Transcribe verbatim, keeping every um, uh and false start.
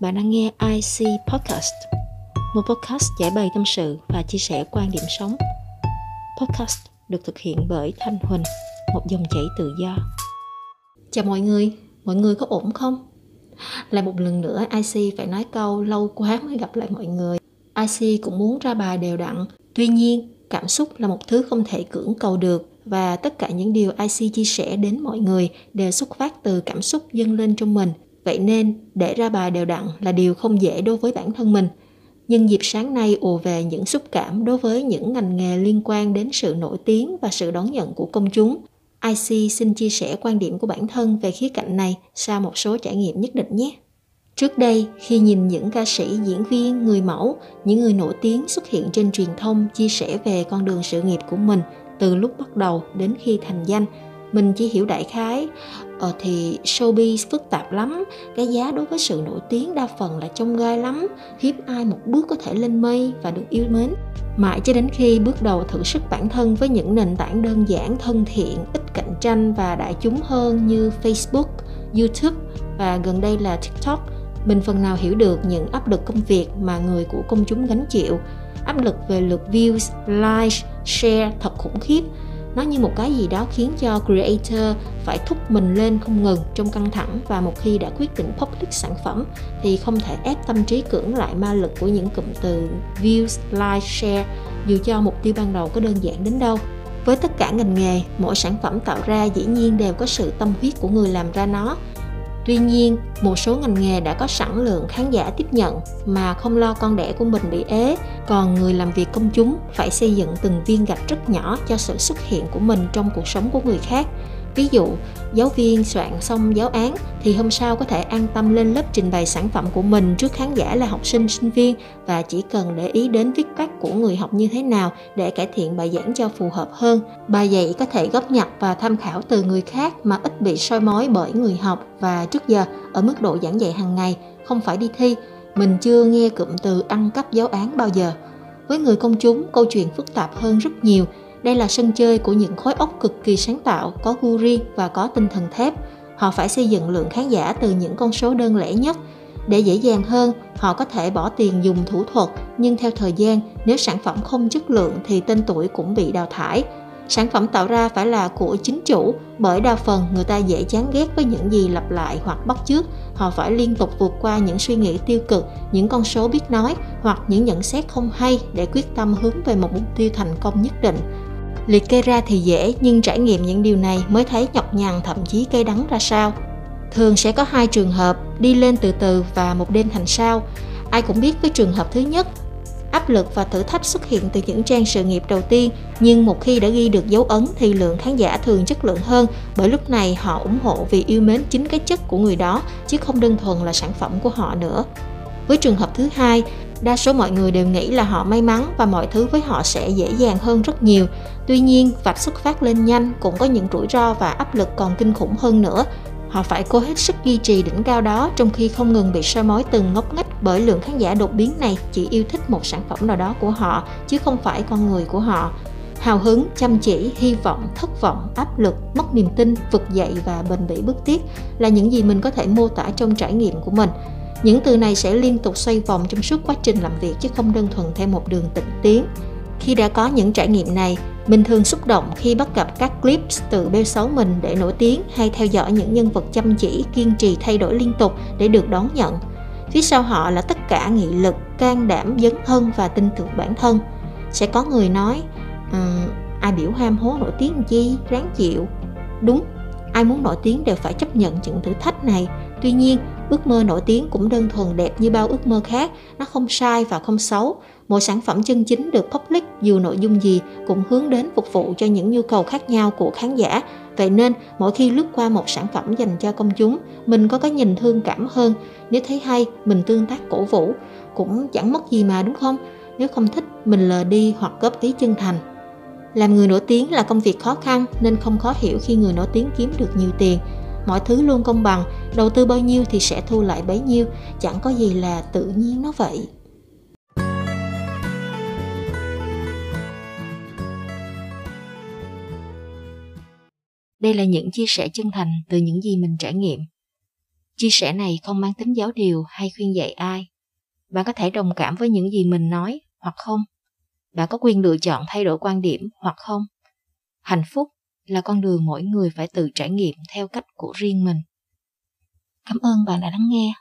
Bạn đang nghe i xê Podcast, một podcast giải bày tâm sự và chia sẻ quan điểm sống. Podcast được thực hiện bởi Thanh Huỳnh, một dòng chảy tự do. Chào mọi người, mọi người có ổn không? Lại một lần nữa i xê phải nói câu lâu quá mới gặp lại mọi người. i xê cũng muốn ra bài đều đặn, tuy nhiên cảm xúc là một thứ không thể cưỡng cầu được. Và tất cả những điều i xê chia sẻ đến mọi người đều xuất phát từ cảm xúc dâng lên trong mình. Vậy nên, để ra bài đều đặn là điều không dễ đối với bản thân mình. Nhưng dịp sáng nay ùa về những xúc cảm đối với những ngành nghề liên quan đến sự nổi tiếng và sự đón nhận của công chúng. i xê xin chia sẻ quan điểm của bản thân về khía cạnh này sau một số trải nghiệm nhất định nhé. Trước đây, khi nhìn những ca sĩ, diễn viên, người mẫu, những người nổi tiếng xuất hiện trên truyền thông chia sẻ về con đường sự nghiệp của mình, từ lúc bắt đầu đến khi thành danh, mình chỉ hiểu đại khái, ờ thì showbiz phức tạp lắm, cái giá đối với sự nổi tiếng đa phần là chông gai lắm, hiếm ai một bước có thể lên mây và được yêu mến. Mãi cho đến khi bước đầu thử sức bản thân với những nền tảng đơn giản, thân thiện, ít cạnh tranh và đại chúng hơn như Facebook, YouTube và gần đây là TikTok, mình phần nào hiểu được những áp lực công việc mà người của công chúng gánh chịu. Áp lực về lượt views, likes, share thật khủng khiếp. Nó như một cái gì đó khiến cho creator phải thúc mình lên không ngừng trong căng thẳng, và một khi đã quyết định public sản phẩm thì không thể ép tâm trí cưỡng lại ma lực của những cụm từ views, likes, share dù cho mục tiêu ban đầu có đơn giản đến đâu. Với tất cả ngành nghề, mỗi sản phẩm tạo ra dĩ nhiên đều có sự tâm huyết của người làm ra nó. Tuy nhiên, một số ngành nghề đã có sẵn lượng khán giả tiếp nhận mà không lo con đẻ của mình bị ế, còn người làm việc công chúng phải xây dựng từng viên gạch rất nhỏ cho sự xuất hiện của mình trong cuộc sống của người khác. Ví dụ, giáo viên soạn xong giáo án thì hôm sau có thể an tâm lên lớp trình bày sản phẩm của mình trước khán giả là học sinh, sinh viên, và chỉ cần để ý đến feedback của người học như thế nào để cải thiện bài giảng cho phù hợp hơn. Bài dạy có thể góp nhặt và tham khảo từ người khác mà ít bị soi mói bởi người học, và trước giờ ở mức độ giảng dạy hàng ngày, không phải đi thi, mình chưa nghe cụm từ ăn cắp giáo án bao giờ. Với người công chúng, câu chuyện phức tạp hơn rất nhiều. Đây là sân chơi của những khối óc cực kỳ sáng tạo, có gu riêng và có tinh thần thép. Họ phải xây dựng lượng khán giả từ những con số đơn lẻ nhất. Để dễ dàng hơn, họ có thể bỏ tiền dùng thủ thuật, nhưng theo thời gian, nếu sản phẩm không chất lượng thì tên tuổi cũng bị đào thải. Sản phẩm tạo ra phải là của chính chủ, bởi đa phần người ta dễ chán ghét với những gì lặp lại hoặc bắt chước. Họ phải liên tục vượt qua những suy nghĩ tiêu cực, những con số biết nói hoặc những nhận xét không hay để quyết tâm hướng về một mục tiêu thành công nhất định. Liệt kê ra thì dễ, nhưng trải nghiệm những điều này mới thấy nhọc nhằn, thậm chí cay đắng ra sao. Thường sẽ có hai trường hợp, đi lên từ từ và một đêm thành sao. Ai cũng biết với trường hợp thứ nhất, áp lực và thử thách xuất hiện từ những trang sự nghiệp đầu tiên, nhưng một khi đã ghi được dấu ấn thì lượng khán giả thường chất lượng hơn, bởi lúc này họ ủng hộ vì yêu mến chính cái chất của người đó, chứ không đơn thuần là sản phẩm của họ nữa. Với trường hợp thứ hai, đa số mọi người đều nghĩ là họ may mắn và mọi thứ với họ sẽ dễ dàng hơn rất nhiều. Tuy nhiên, vạch xuất phát lên nhanh cũng có những rủi ro và áp lực còn kinh khủng hơn nữa. Họ phải cố hết sức duy trì đỉnh cao đó trong khi không ngừng bị soi mói từng ngóc ngách, bởi lượng khán giả đột biến này chỉ yêu thích một sản phẩm nào đó của họ, chứ không phải con người của họ. Hào hứng, chăm chỉ, hy vọng, thất vọng, áp lực, mất niềm tin, vực dậy và bền bỉ bước tiếp là những gì mình có thể mô tả trong trải nghiệm của mình. Những từ này sẽ liên tục xoay vòng trong suốt quá trình làm việc, chứ không đơn thuần theo một đường tịnh tiến. Khi đã có những trải nghiệm này, mình thường xúc động khi bắt gặp các clip tự bêu xấu mình để nổi tiếng, hay theo dõi những nhân vật chăm chỉ, kiên trì thay đổi liên tục để được đón nhận. Phía sau họ là tất cả nghị lực, can đảm, dấn thân và tin tưởng bản thân. Sẽ có người nói, um, ai biểu ham hố nổi tiếng chi, ráng chịu. Đúng, ai muốn nổi tiếng đều phải chấp nhận những thử thách này. Tuy nhiên, ước mơ nổi tiếng cũng đơn thuần đẹp như bao ước mơ khác, nó không sai và không xấu. Mỗi sản phẩm chân chính được public, dù nội dung gì, cũng hướng đến phục vụ cho những nhu cầu khác nhau của khán giả. Vậy nên, mỗi khi lướt qua một sản phẩm dành cho công chúng, mình có cái nhìn thương cảm hơn. Nếu thấy hay, mình tương tác cổ vũ, cũng chẳng mất gì mà, đúng không? Nếu không thích, mình lờ đi hoặc góp ý chân thành. Làm người nổi tiếng là công việc khó khăn, nên không khó hiểu khi người nổi tiếng kiếm được nhiều tiền. Mọi thứ luôn công bằng, đầu tư bao nhiêu thì sẽ thu lại bấy nhiêu, chẳng có gì là tự nhiên nó vậy. Đây là những chia sẻ chân thành từ những gì mình trải nghiệm. Chia sẻ này không mang tính giáo điều hay khuyên dạy ai. Bạn có thể đồng cảm với những gì mình nói hoặc không. Bạn có quyền lựa chọn thay đổi quan điểm hoặc không. Hạnh phúc là con đường mỗi người phải tự trải nghiệm theo cách của riêng mình. Cảm ơn bạn đã lắng nghe.